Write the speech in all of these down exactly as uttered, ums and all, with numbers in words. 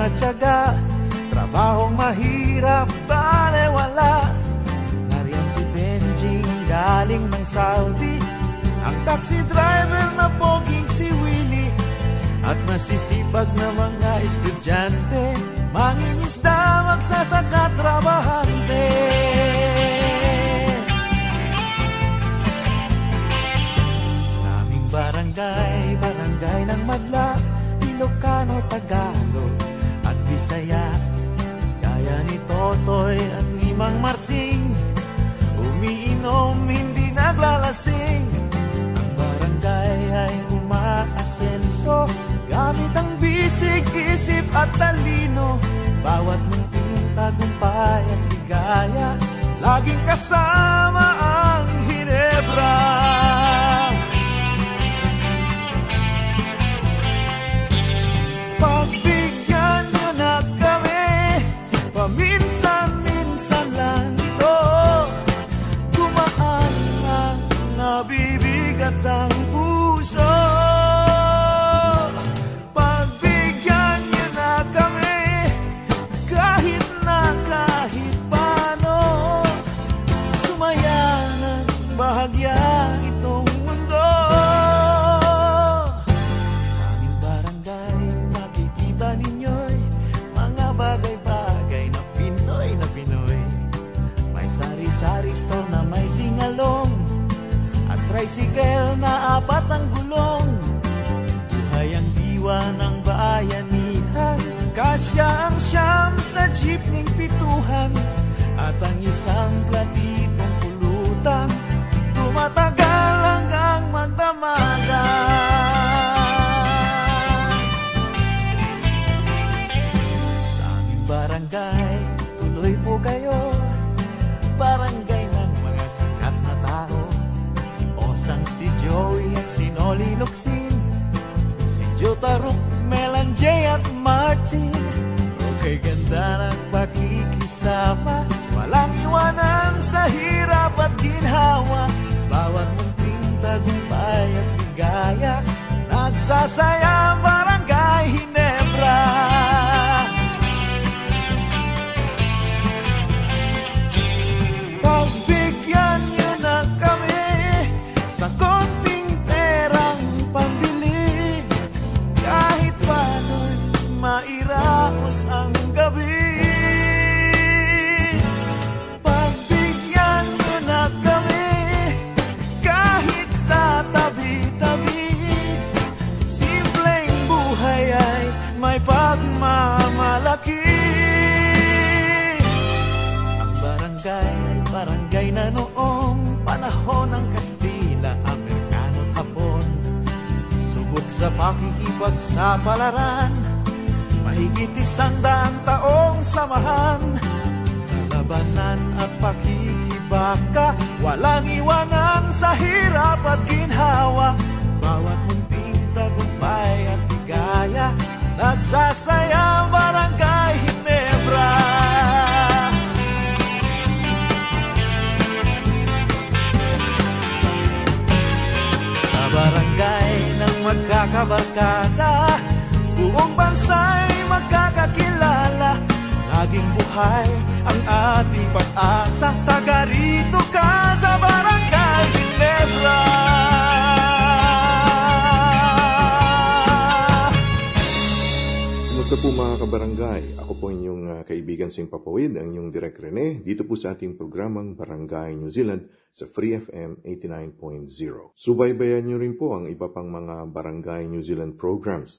Matyaga, trabahong mahirap, balewala. Nariyan si Benji, galing ng Saudi, ang taxi driver na poging si Willie. At masisipag na mga estudyante, mangingisda, magsasaka, trabahante. Naming barangay, barangay ng Madla, Ilocano, Tagalog at Bisaya, gaya ni Totoy at ni Mang Marsing, umiinom, hindi naglalasing. Ang barangay ay umaasenso gamit ang bisig, isip at talino. Bawat munting tagumpay at ligaya, laging kasama ang Ginebra. Tricycle na apat ang gulong, buhay ang diwa ng bayanihan. Kasya ang siyam sa jeepning pituhan, at ang isang platitong pulutan, tumatagal hanggang magdamagan. Sa aming barangay, tuloy po kayo, barangay ng mga sikat na tao. Si Joey at si Noli Luxin, si Jota Rup, Melanjay at Martin. Okay, ganda ng pakikisama, walang iwanan sa hirap at ginhawa. Bawat munting tagumpay at ligaya, nagsasayang Barangay Ginebra. Barangay na noong panahon ng Kastila, Amerikano at Hapon, subok sa pakikipagsapalaran, mahigit isang daang taong samahan. Sa labanan at pakikibaka, walang iwanan sa hirap at ginhawa. Bawat munting tagumpay at ligaya, nagsasayang Barangay Ginebra. Barangay ng magkakabarkada, buong bansa'y magkakakilala. Laging buhay ang ating pag-asa, taga rito ka sa Barangay Ginebra. Kumusta po mga kabarangay? Ako po inyong uh, kaibigan Simpapawid, ang inyong Direk Rene, dito po sa ating programang Barangay New Zealand sa Free F M eighty-nine point zero. Subaybayan nyo rin po ang iba pang mga Barangay New Zealand programs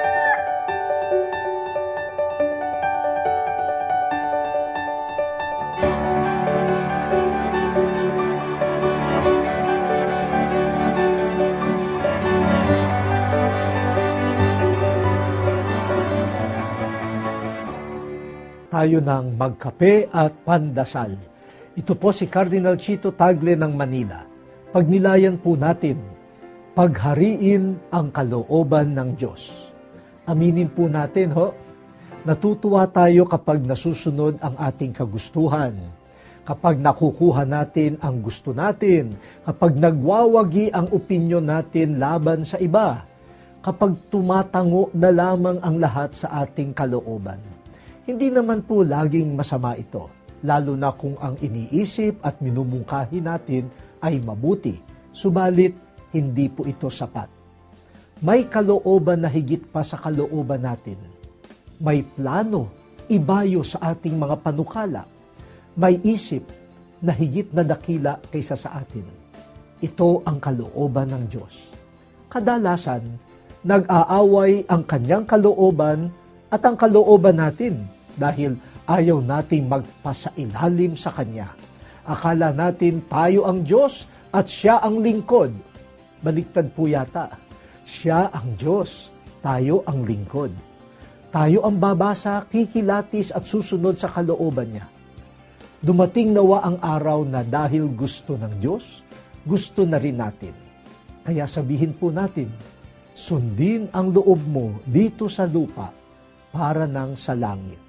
Tayo ng magkape at pandasal. Ito po si Cardinal Chito Tagle ng Manila. Pagnilayan po natin, paghariin ang kalooban ng Diyos. Aminin po natin ho, natutuwa tayo kapag nasusunod ang ating kagustuhan, kapag nakukuha natin ang gusto natin, kapag nagwawagi ang opinyon natin laban sa iba, kapag tumatango na lamang ang lahat sa ating kalooban. Hindi naman po laging masama ito, lalo na kung ang iniisip at minumungkahi natin ay mabuti, subalit hindi po ito sapat. May kalooban na higit pa sa kalooban natin. May plano, ibayo sa ating mga panukala. May isip na higit na dakila kaysa sa atin. Ito ang kalooban ng Diyos. Kadalasan, nag-aaway ang kanyang kalooban at ang kalooban natin dahil ayaw nating magpasailalim sa Kanya. Akala natin tayo ang Diyos at Siya ang lingkod. Baliktad po yata. Siya ang Diyos, tayo ang lingkod. Tayo ang babasa, kikilatis at susunod sa kalooban Niya. Dumating nawa ang araw na dahil gusto ng Diyos, gusto na rin natin. Kaya sabihin po natin, sundin ang loob mo dito sa lupa, para nang sa langit.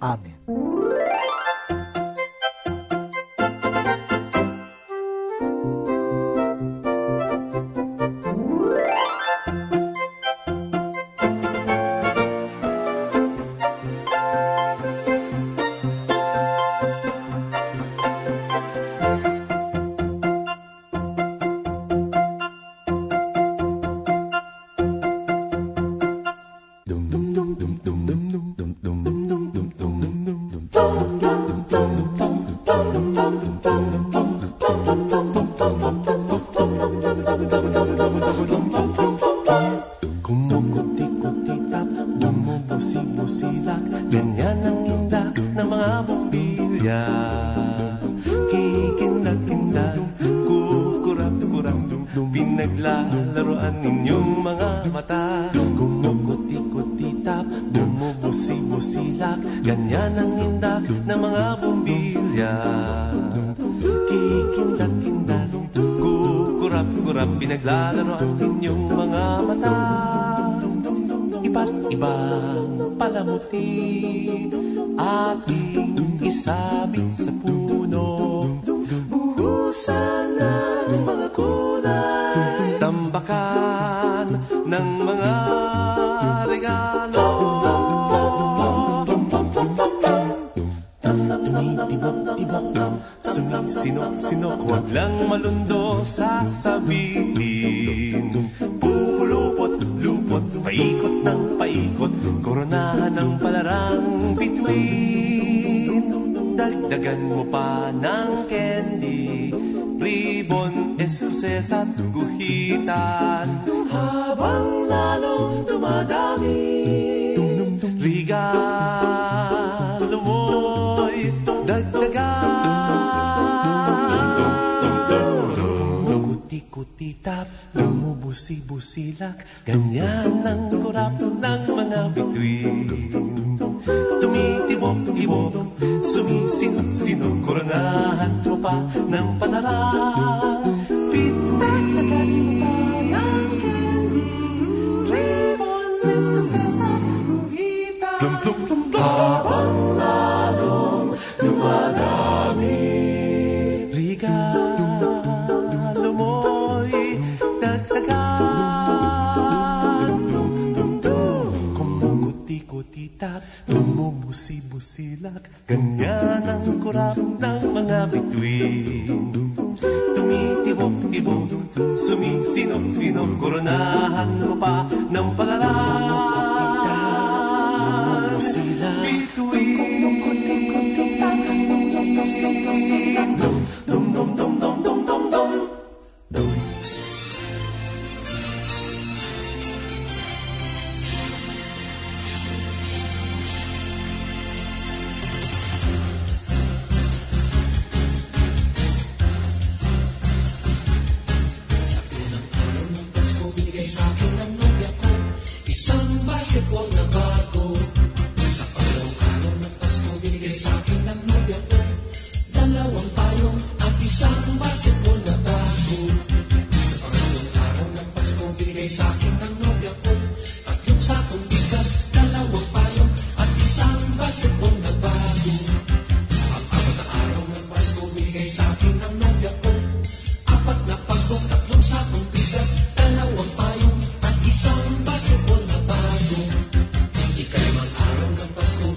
Amen. Ganyan ang kurap ng mga bituin. Tumitibok-ibok, sumisinong-sinong, koronahan mo pa ng panarang bituin. Nagkalipan ng candy, ribbon, riskasensa, buhitan. Habang lalong tumadami, regalo mo'y dagdagan. Tap, tumubusi-busilak, ganyan ang kurap na ibong sumisinong-sinong koronahan ko pa ng palalang sila bituin. Dum dum dum dum dum dum dum dum dum. Basketball na bago. Sa araw-araw ng Pasko, binigay sa akin ng nobya ko. Dalawang payong at isang basketball na bago. Sa araw-araw ng Pasko, binigay sa akin ng nobya ko. Tatlong sakong bigas, dalawang payong at isang basketball na bago. Ang apat na araw ng Pasko, binigay sa akin ng nobya ko. Apat na pagkong, tatlong sakong bigas, dalawang payong at isang basketball.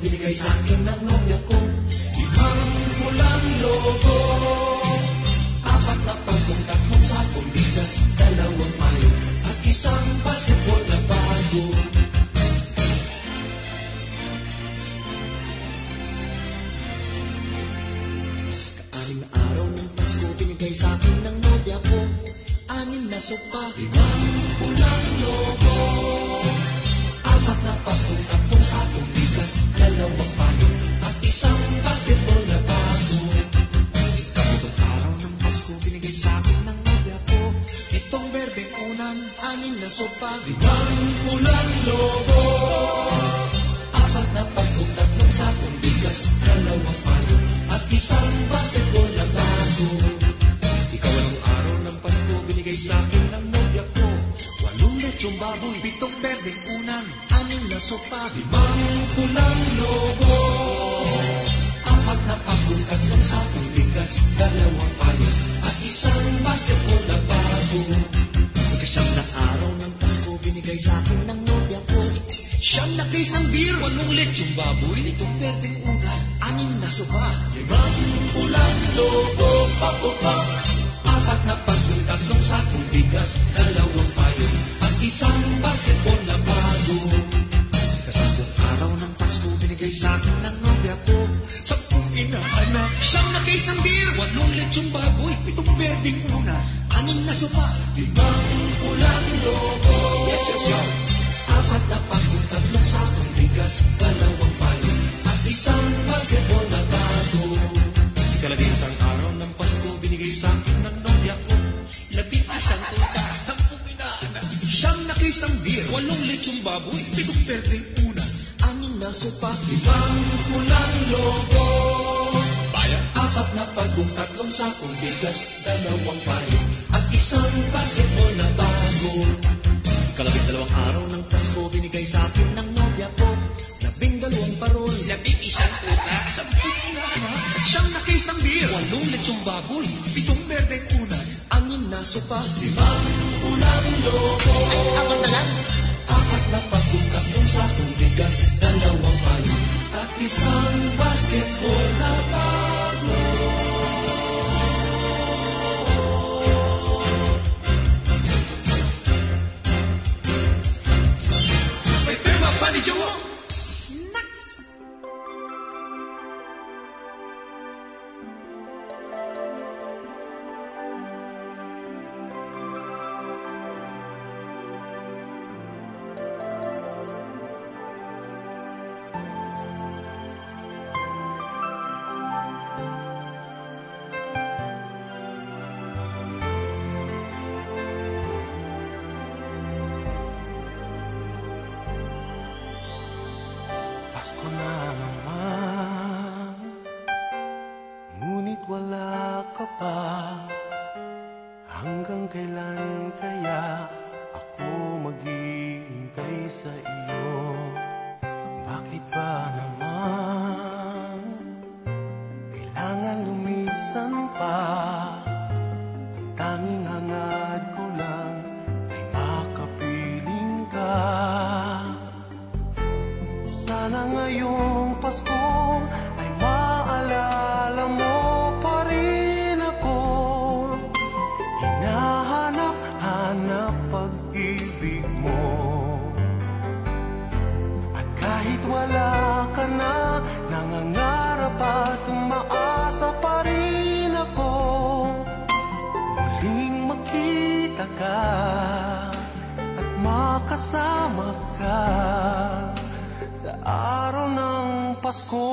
Binigay sa akin ng nobya ko, limang pulang logo, apat na pagkuntak mong sapong bigas, dalawang payo, at isang basketball na bago. Kaaring na araw ng Pasko, binigay sa akin ng nobya ko, anim na sopa, limang pulang logo, apat na pagkuntak mong sapong bigas, dalawang payo at isang basketball na bago. Kapitong araw ng Pasko, binigay sa akin ng nobya ko, itong berdeng unan, anin na sopa, limang pulang lobo, apat na pagkong, tatlong sakong bigas, dalawang payo at isang basketball na bago. Ikaw ang araw ng Pasko, binigay sa akin ng nobya ko, walong lechong baboy, pitong berdeng unan, na sopa, limang pulang lobo, apat na pagkungkat ng sapong bigas, dalawang payo at isang basketball na bago. Magkasyam na araw ng Pasko, binigay sa akin ng nobya ko, siyam na case ng beer, walong lechong baboy, itong berdeng ulan, anim na sopa, limang pulang lobo, papupa, apat na pagkungkat ng sapong bigas, dalawang payo at isang basketball na bago. Kasabong araw ng Pasko, binigay sa akin ng nobya ko, sa pong inaanak, siyam na case ng beer, walong lechong baboy, pitong berdeng una, anim na sopa, limang pulang lobo, yes, yes, yes. Apat na pagkong, tatlong sakong bigas, dalawang palo at isang basketball na bago. Ikalagay isang araw ng Pasko, binigay sa akin ng nobya ko, labing asyang tuta, sa pong inaanak, siyam na case ng beer, walong lechong baboy, pitong berdeng na sopa, limang pulang lobo, bayan, apat na pagong, tatlong sakong bigas, dalawang payo at isang basketball na bago. Kalabing dalawang araw ng Pasko, binigay sa akin ng nobya ko, labing dalawang parol, labing isang tuta, sampung inaana, siyam na case ng beer, walong lechong baboy, pitong berdeng unan, anim na sopa, limang pulang lobo, ay apat na lang, apat na pagong, tatlong sakong bigas, dalawang payo at isang basketball na bago. May tema pa ni Jowo! Snacks! Now makita ka at makasama ka sa araw ng Pasko.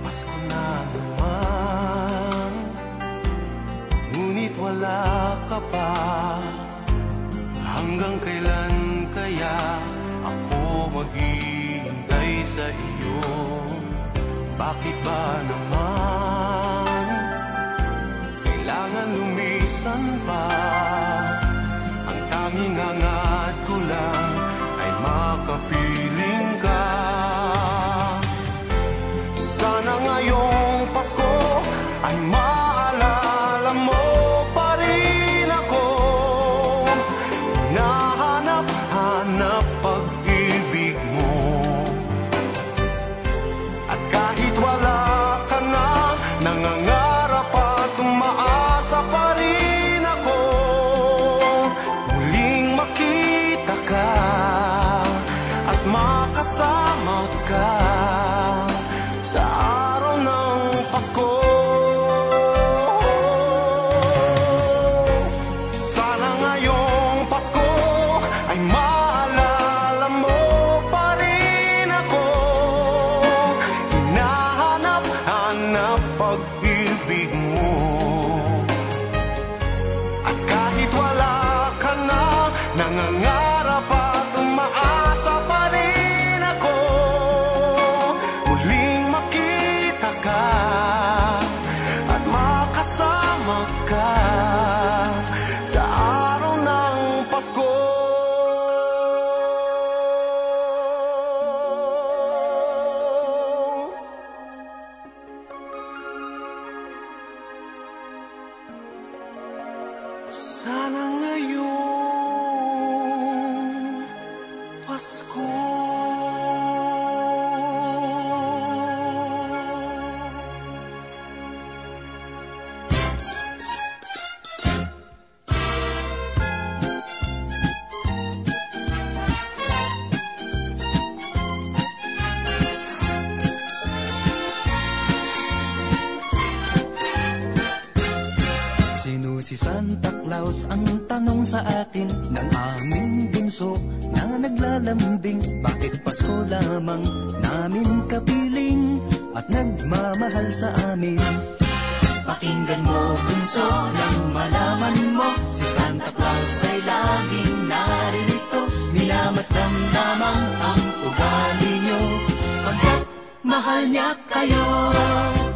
Pasko na naman, ngunit wala ka pa. Hanggang kailan kaya ako maghihintay sa iyo? Bakit ba naman kailangan lumisan pa? Ang tanging hangad ko lang ay makapiling ka. Sana ngayong Pasko ay maalala mo pa rin ako. Nahanap-hanap pag-ibig mo. At kahit wala ka na, nangangarap at umaasa pa rin ako. Muling makita ka at makasama ka sa araw ng Pasko. Sana ngayong Pasko ay maalala mo pa rin ako. Hinahanap-hanap pag-ibig mo. At kahit wala ka na, nangangarap at umaasa pa rin ako. Muling makita ka at makasama ka sa araw ng Pasko. Sana ngayong Pasko. Sino si Santa Claus? Ang tanong sa akin ng aming bunso na naglalambing. Bakit Pasko lamang namin kapiling at nagmamahal sa amin? Pakinggan mo, bunso, nang malaman mo si Santa Claus ay laging narito. Minamasdan lamang ang ugali niyo pagkat mahal niya kayo.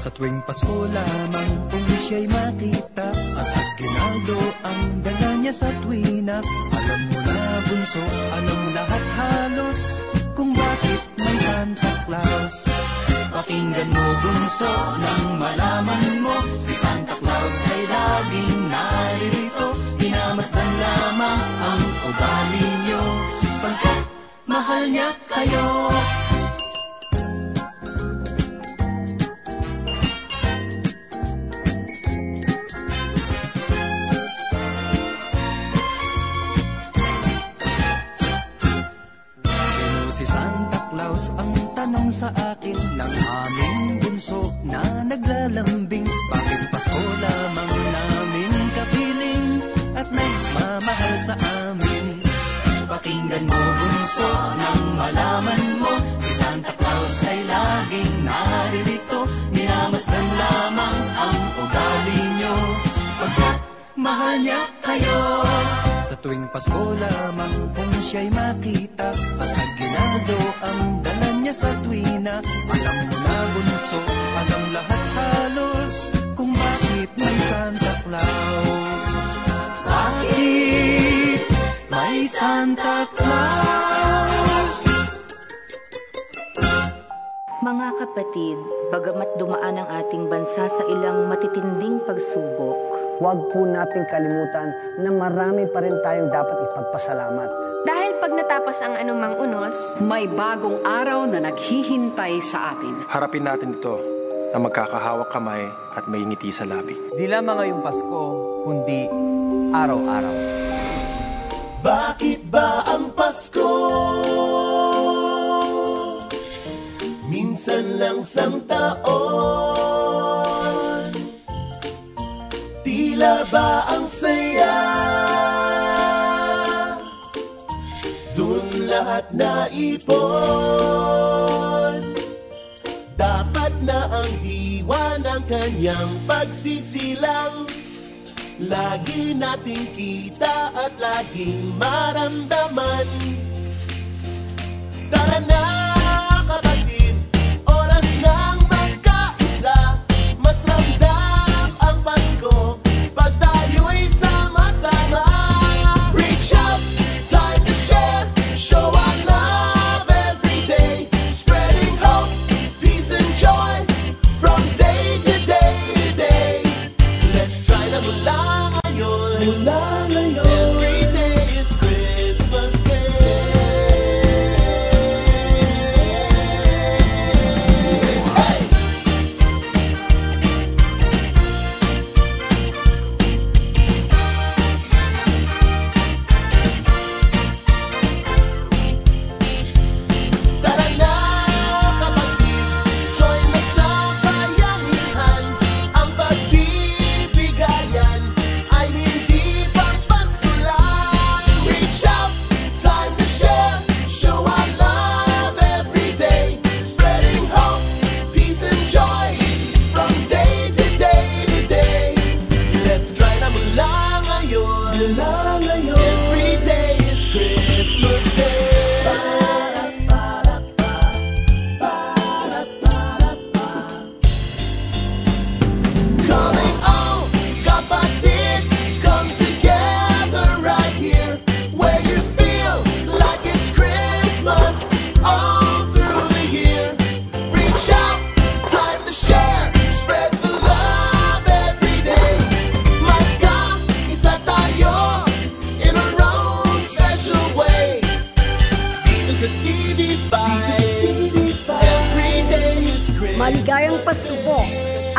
Sa tuwing Pasko lamang kung siya'y makita at akinado ang dala niya sa tuwina. Alam mo na, bunso, alam lahat halos kung bakit may Santa Claus. Pakinggan mo, bunso, nang malaman mo si Santa Claus ay laging narito. Pinamasdan lamang ang ugali niyo pagkat mahal niya kayo. Ang tanong sa akin ng aming bunso na naglalambing. Bakit Pasko lamang namin kapiling at nagmamahal sa amin? Pakinggan mo, bunso, nang malaman mo si Santa Claus ay laging naririto. Minamasdan lamang ang ugali niyo pagkat mahal niya kayo. Sa tuwing Pasko lamang kung siya'y makita at aginado ang dala niya sa tuwina. Alam mo na, bunso, alam lahat halos kung bakit may Santa Claus. Bakit may Santa Claus? Mga kapatid, bagamat dumaan ang ating bansa sa ilang matitinding pagsubok, huwag po nating kalimutan na marami pa rin tayong dapat ipagpasalamat. Dahil pag natapos ang anumang unos, may bagong araw na naghihintay sa atin. Harapin natin ito na magkakahawak kamay at may ngiti sa labi. Di lamang ngayong Pasko, kundi araw-araw. Bakit ba ang Pasko? Minsan lang sang taon. Tila ba ang saya? Dun lahat naipon. Dapat na ang diwa ng kanyang pagsisilang. Lagi nating kita at laging maramdaman. Tara na, kapatid, oras ng magkaisa. Mas ramdam ang Pasko pag tayo'y sama-sama. Reach out, time to share, show our love every day. Spreading hope, peace and joy from day to day to day. Let's try to love. Mula ngayon, every day is Christmas Day. Hey! Tara na, kapatid, join na sa bayanihan. Ang pagbibigayan ay hindi Maligayang Pasko po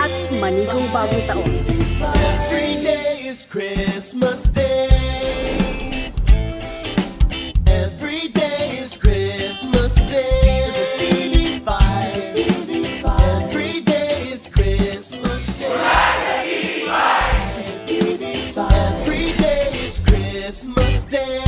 at manigong bagong taon. Every day is Christmas Day. Every day is Christmas Day. T V five. Every day is Christmas Day. T V five. Every day is Christmas Day.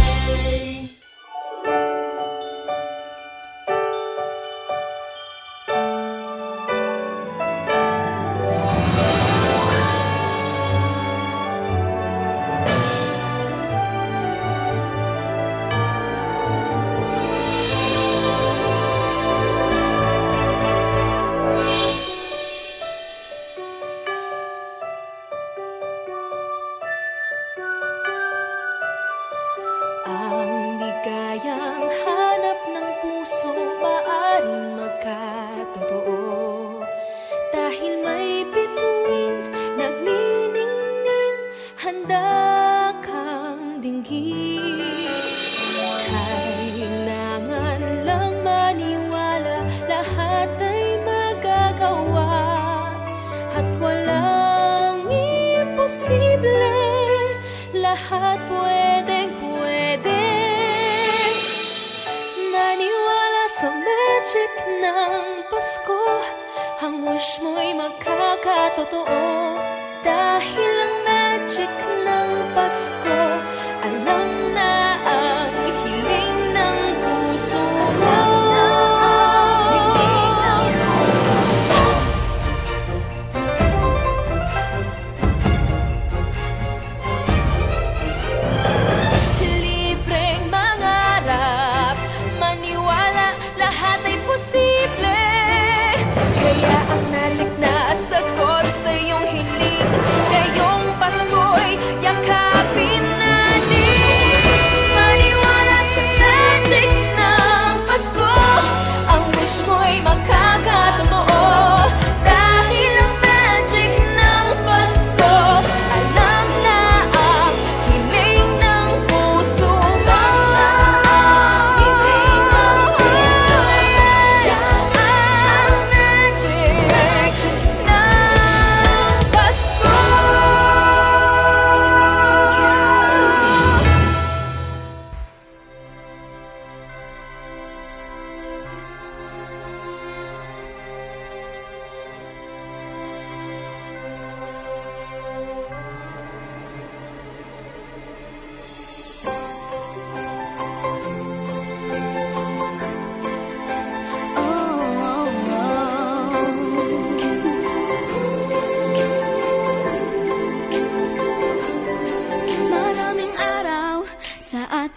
Sagot sa iyong hiling, ngayong Pasko'y yakapin.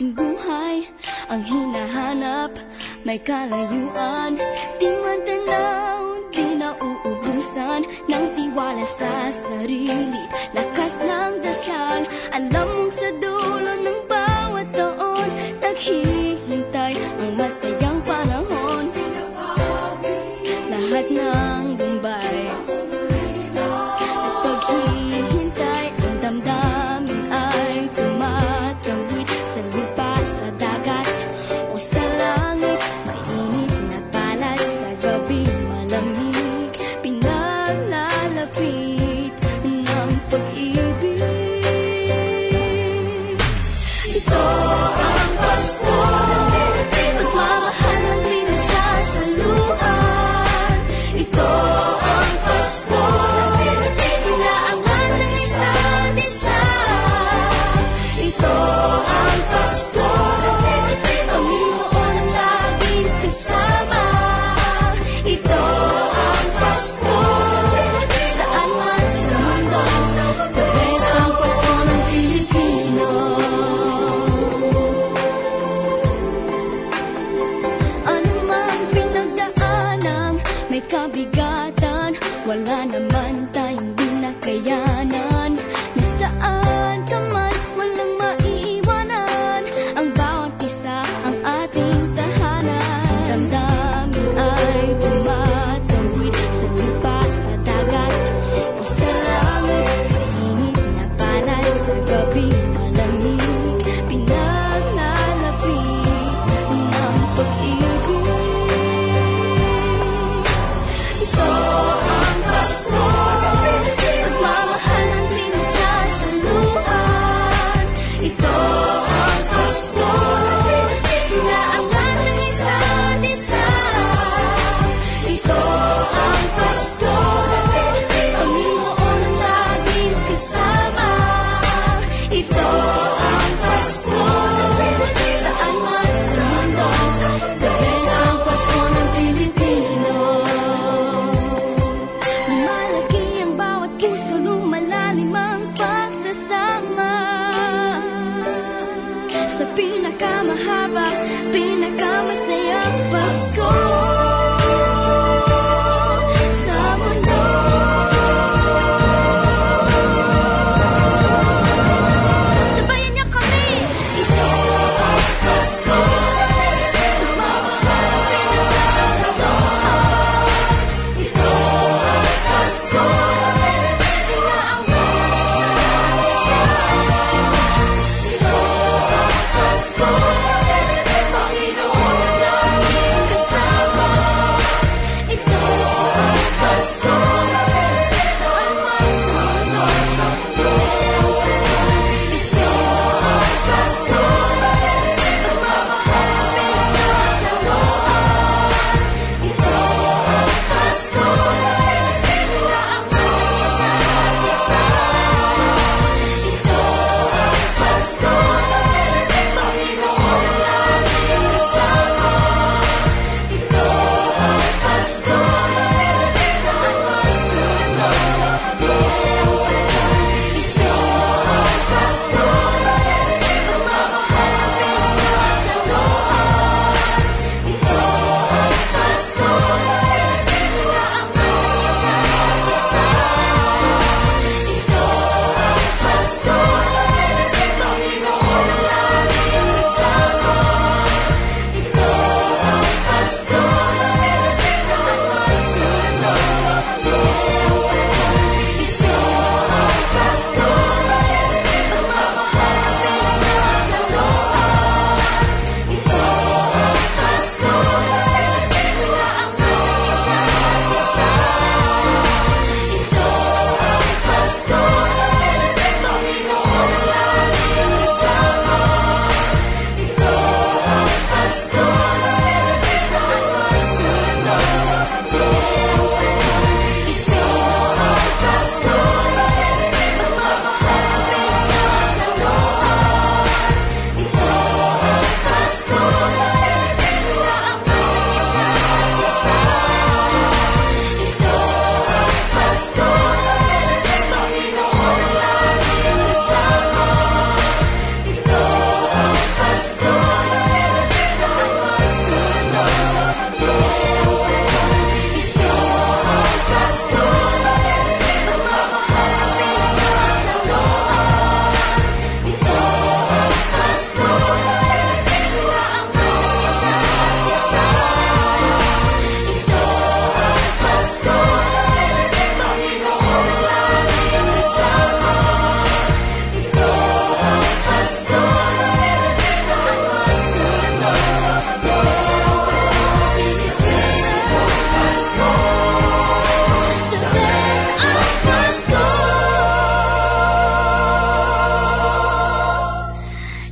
ating buhay ang hinahanap, may kalayuan. Di man tanaw, di nauubusan ng tiwala sa sarili, lakas ng dasal. Alam mong sa dulo ng bawat taon, naghihintay ang masayang panahon. Lahat ng lumbay at paghihintay, ang damdamin ay tumatawid sa lupa, sa dagat o sa langit. Mainit na balat sa gabi, malamig, pinaglalapit ng pag-ibig.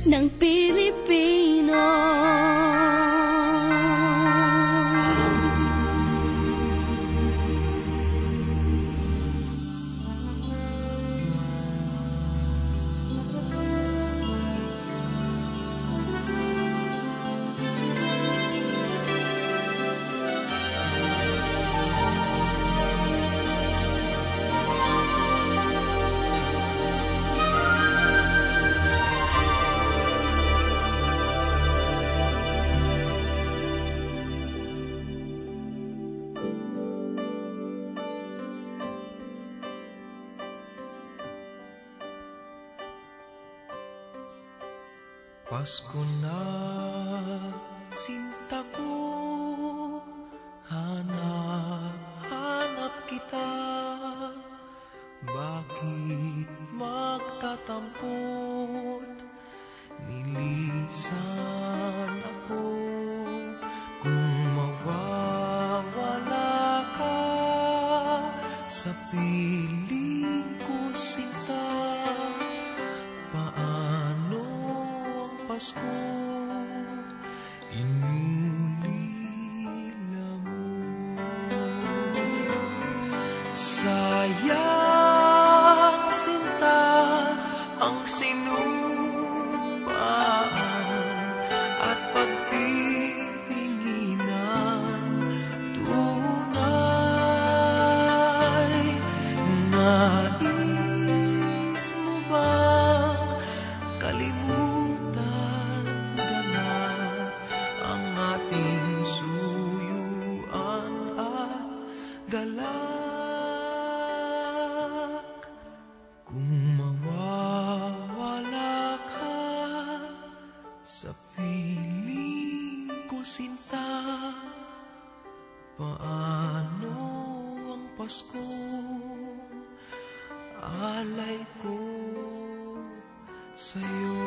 ng Pilipino. Pasko na, sinta ko, hanap, hanap kita. Bakit magtatampot, nilisan ako kung mawawala ka sa piling ko sinta. Pasko, inulila mo. Sayang sinta ang sinumpaan at pagtitinginan tunay. Nais mo bang kalimutan sa piling ko sinta? Paano ang Pasko, alay ko sa'yo.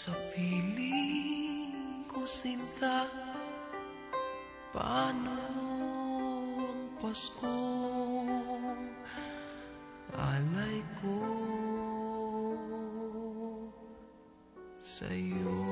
Sa piling ko sinta, paano ang Pasko, alay ko sa'yo.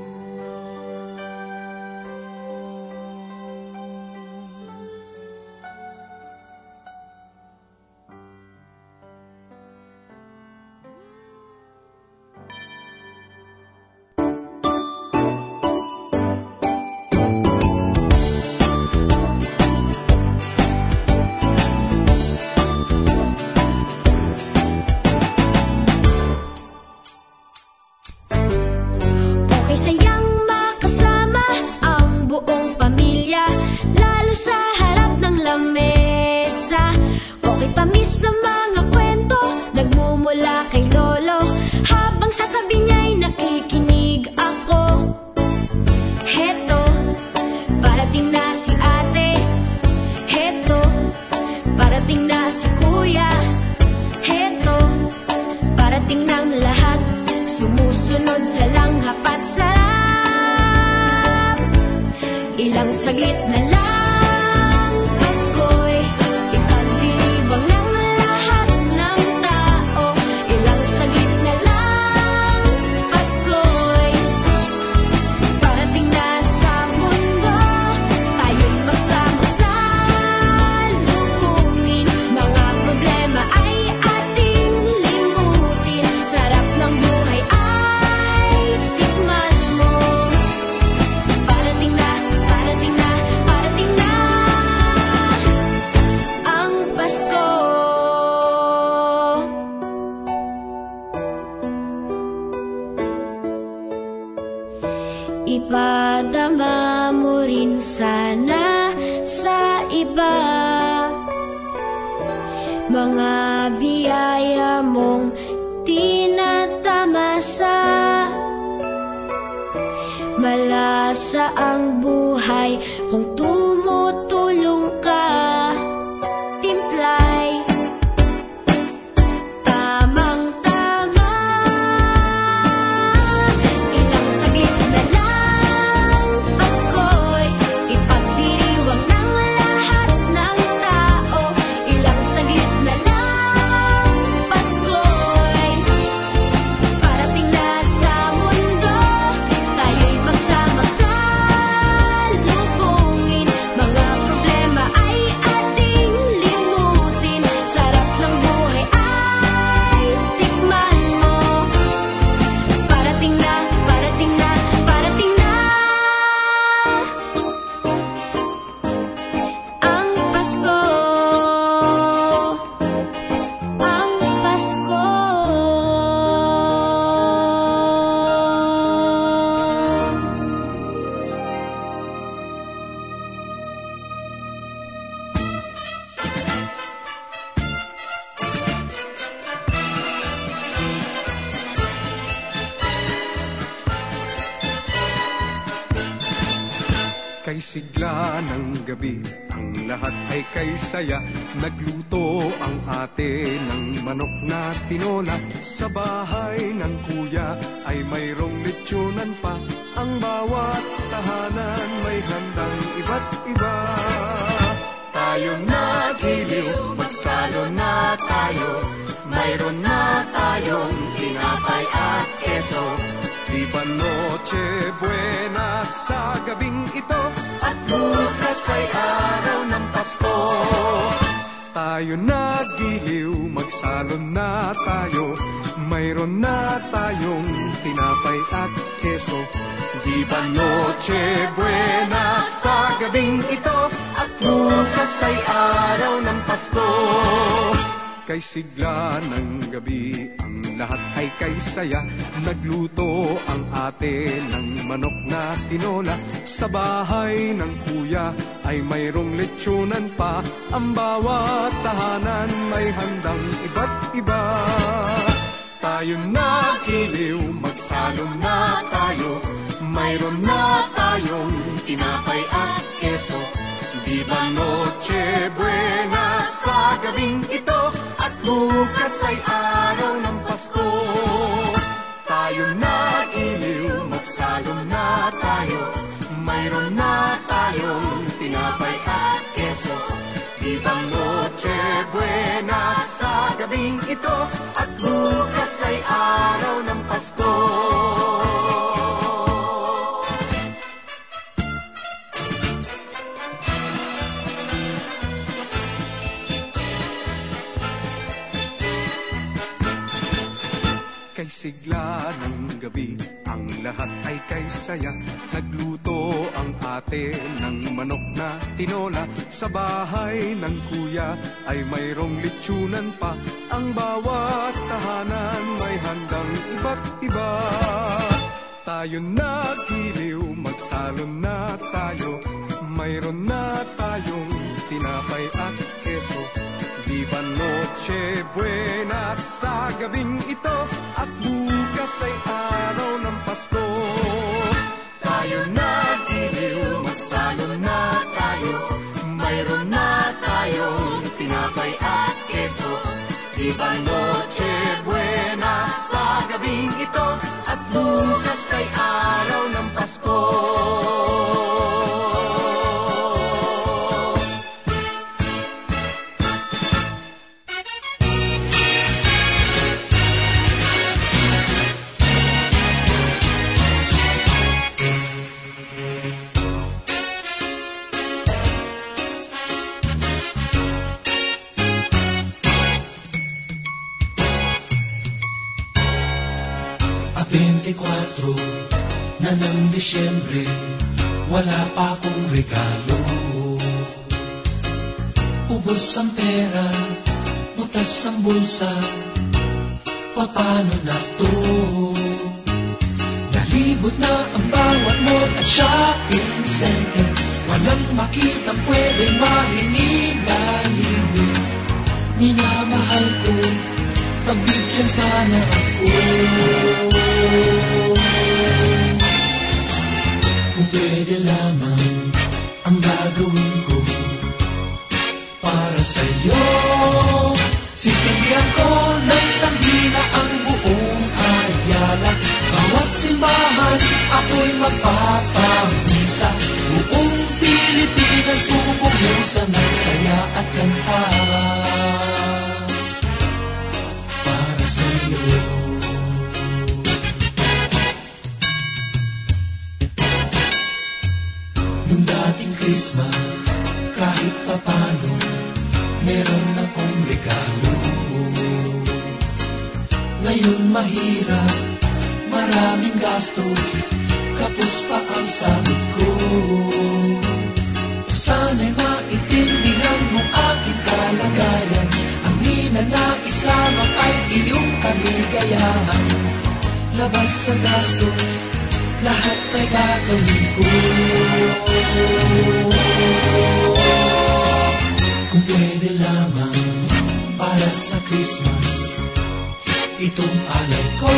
ipadama mo rin sana sa iba, mga biyaya mong tinatamasa. Malasa ang buhay kung tumutulong ka. Timplay sigla ng gabi, ang lahat ay kay saya. Nagluto ang ate ng manok na tinola. Sa bahay ng kuya ay mayroong lechonan pa. Ang bawat tahanan may handang iba't iba. Tayo na giliw, magsalo na tayo. Mayroon na tayong tinapay at keso. Di ba noche buena sa gabing ito, at bukas ay araw ng Pasko. Tayo na giliw, magsalon na tayo. Mayroon na tayong tinapay at keso. Di ba noche buena sa gabing ito, at bukas ay araw ng Pasko. Kay sigla ng gabi, ang lahat ay kay saya. Nagluto ang ate ng manok na tinola. Sa bahay ng kuya ay mayroong lechonan pa. Ang bawat tahanan may handang iba't iba. Tayo na giliw, magsalo na tayo. Mayroon na tayong tinapay at keso. Di ba noche buena sa gabing ito, at bukas ay araw ng Pasko. Tayo na giliw, magsalo na tayo. Mayroon na tayong tinapay at keso. Di ba noche buena sa gabing ito, at bukas ay araw ng Pasko. Sigla ng gabi, ang lahat ay kay saya. Nagluto ang ate ng manok na tinola. Sa bahay ng kuya ay mayroong lechonan pa. Ang bawat tahanan may handang iba't iba. Tayo na giliw, magsalon na tayo. Mayroon na tayong tinapay at keso. Di ba noche buena sa gabing ito, at bukas ay araw ng Pasko. Tayo na giliw, magsalo na tayo. Mayroon na tayong tinapay at keso. Di ba noche buena sa gabing ito, at bukas ay araw ng Pasko. Na ng Disyembre, wala pa akong regalo. Ubos ang pera, butas ang bulsa, paano na to? Nalibo Sagot na ang bawat mall at shopping center. Walang makitang pwedeng mahilig na hindi. Minamahal ko, pagbigyan sana ako. Kung pwede lamang ang gagawin ko para sa'yo, sisindihan ko ng tanghina ang buong Ayala. Bawat simbahan ako'y magpapamisa, buong Pilipinas bubuhusan ng saya at kanta para sa'yo. Nung dating Christmas, kahit papano, meron akong regalo. Ngayon mahirap, maraming gastos, kapos pa ang sahod ko. Sana'y maintindihan mo aking kalagayan. Ang ninanais lamang ay iyong kaligayahan. Labas sa gastos, lahat ay gagawin ko. Kung pwede lamang para sa Christmas, itong alay ko.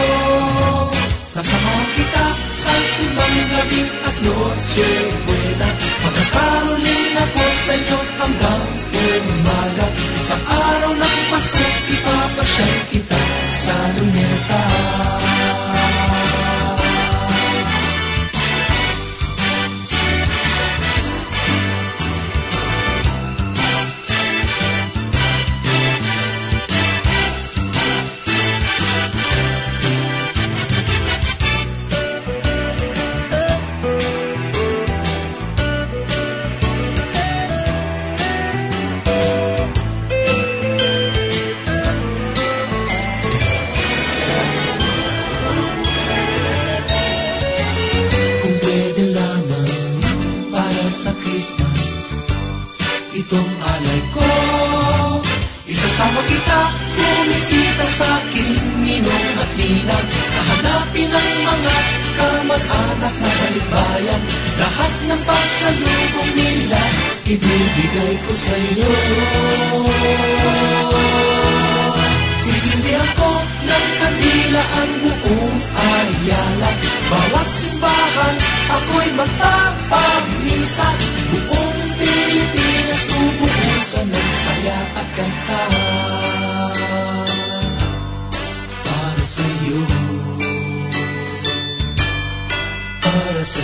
Sasama kita sa simbang gabi at Noche Buena. Magkakaroling ako sa inyo hanggang umaga. Sa araw ng Pasko, ipapasyal kita sa luneta. Sa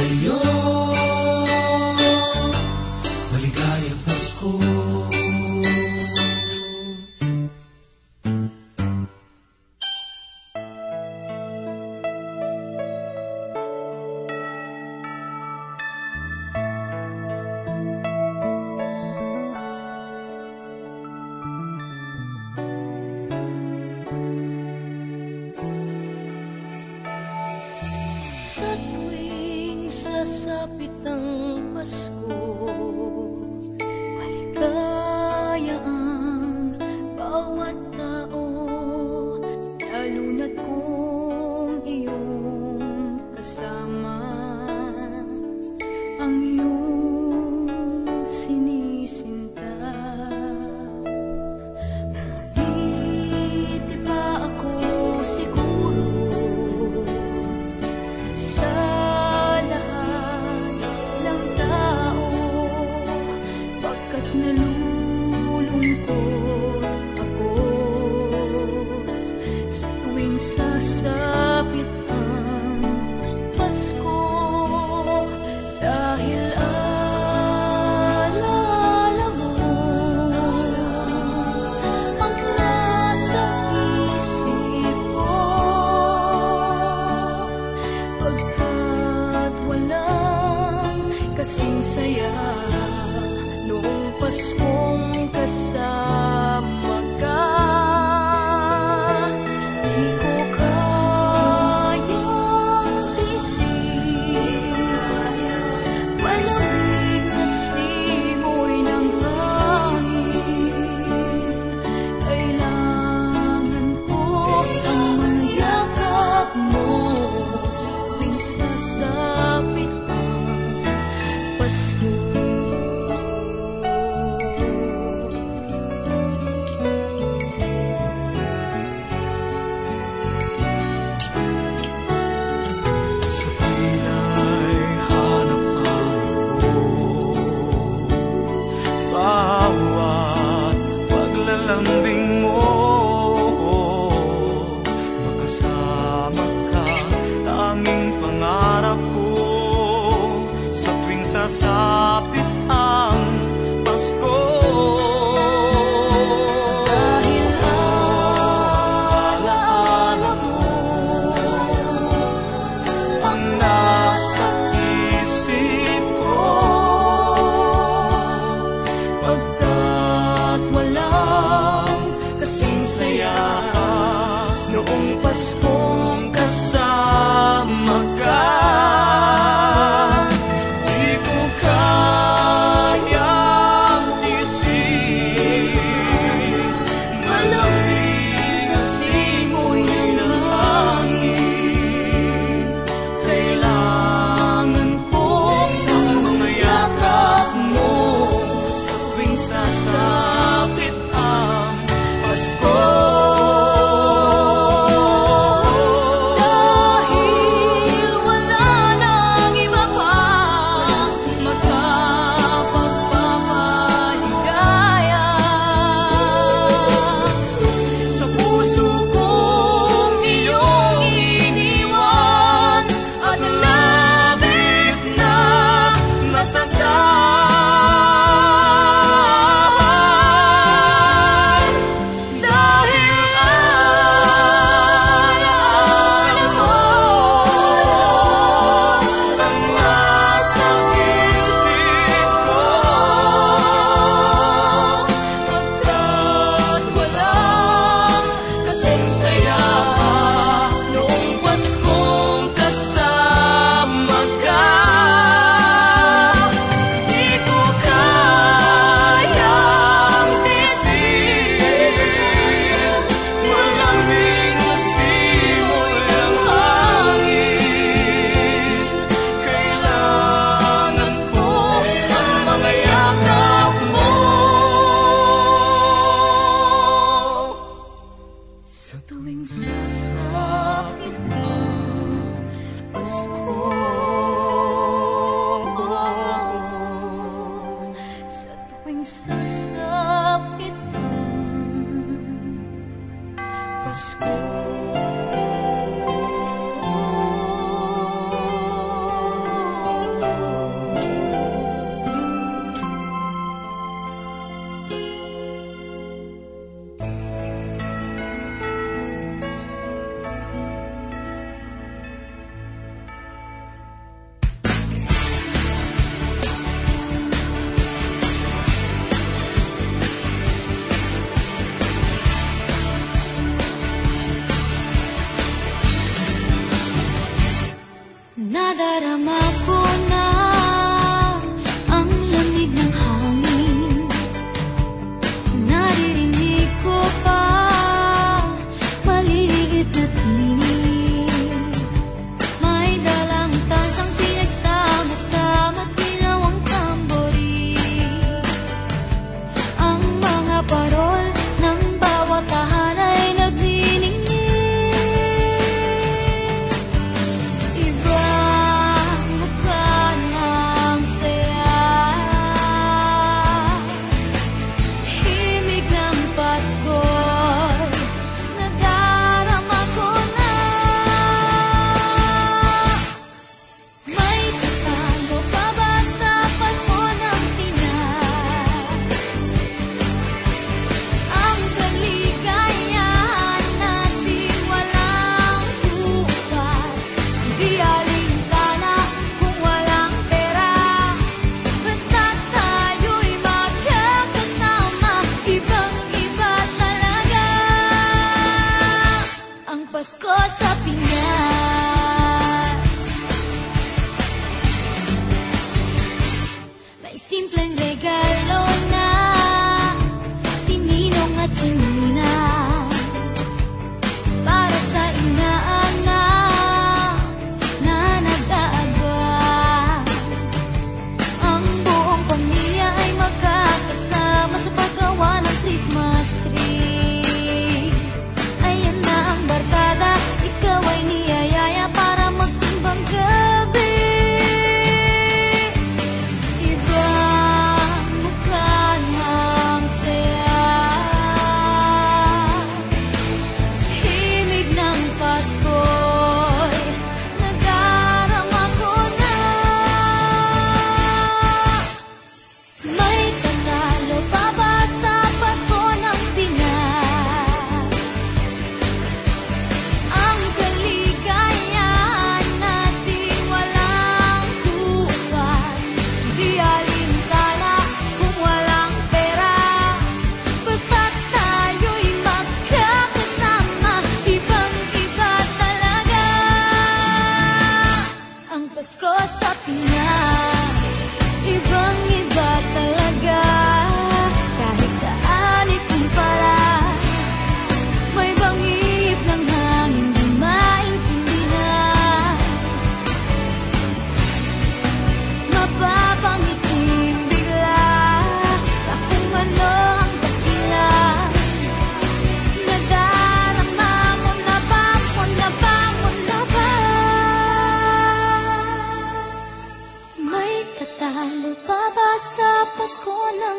Sasapit ang Pasko. Dahil alaala mo ang nasa isip ko, pagkat walang kasing saya noong Paskong kasama ka. Pasko na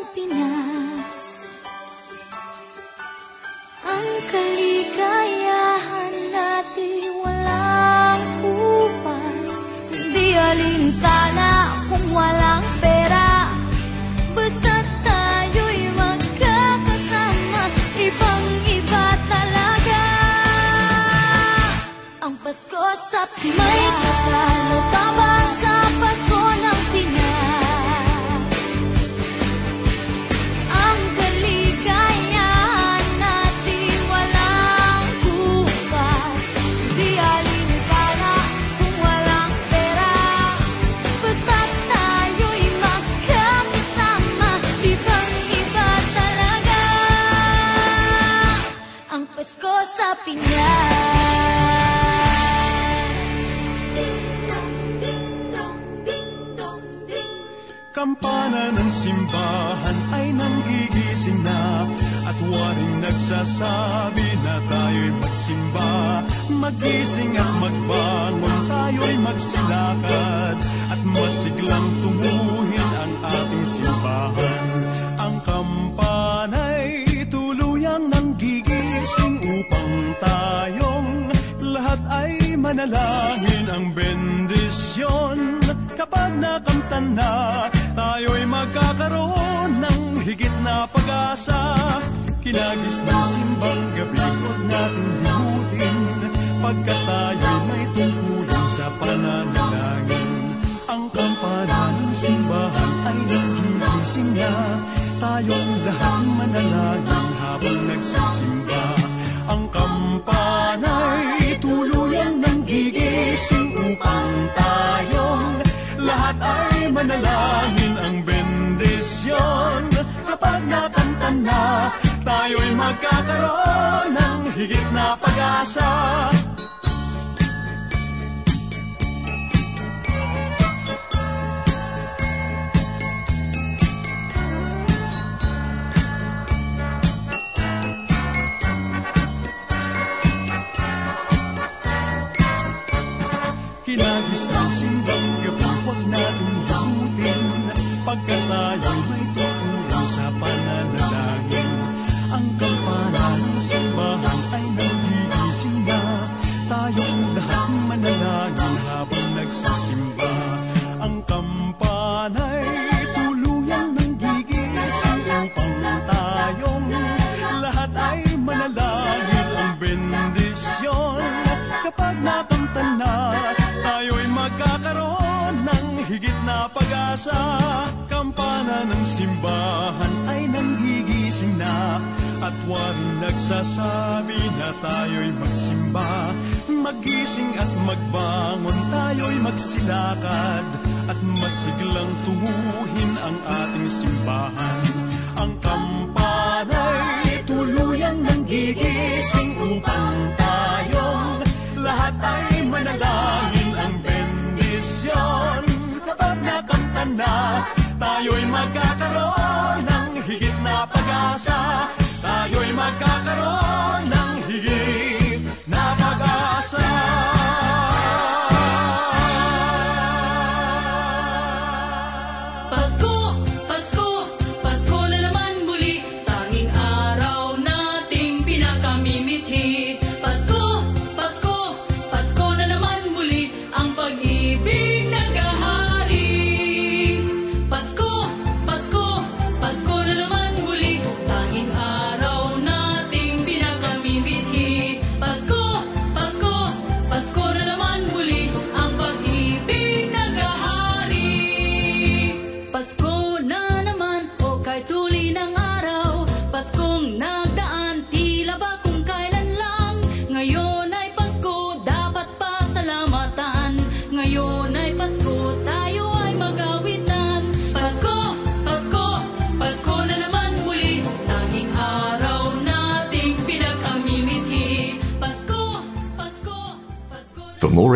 naman muli, tanging araw nating pinag- more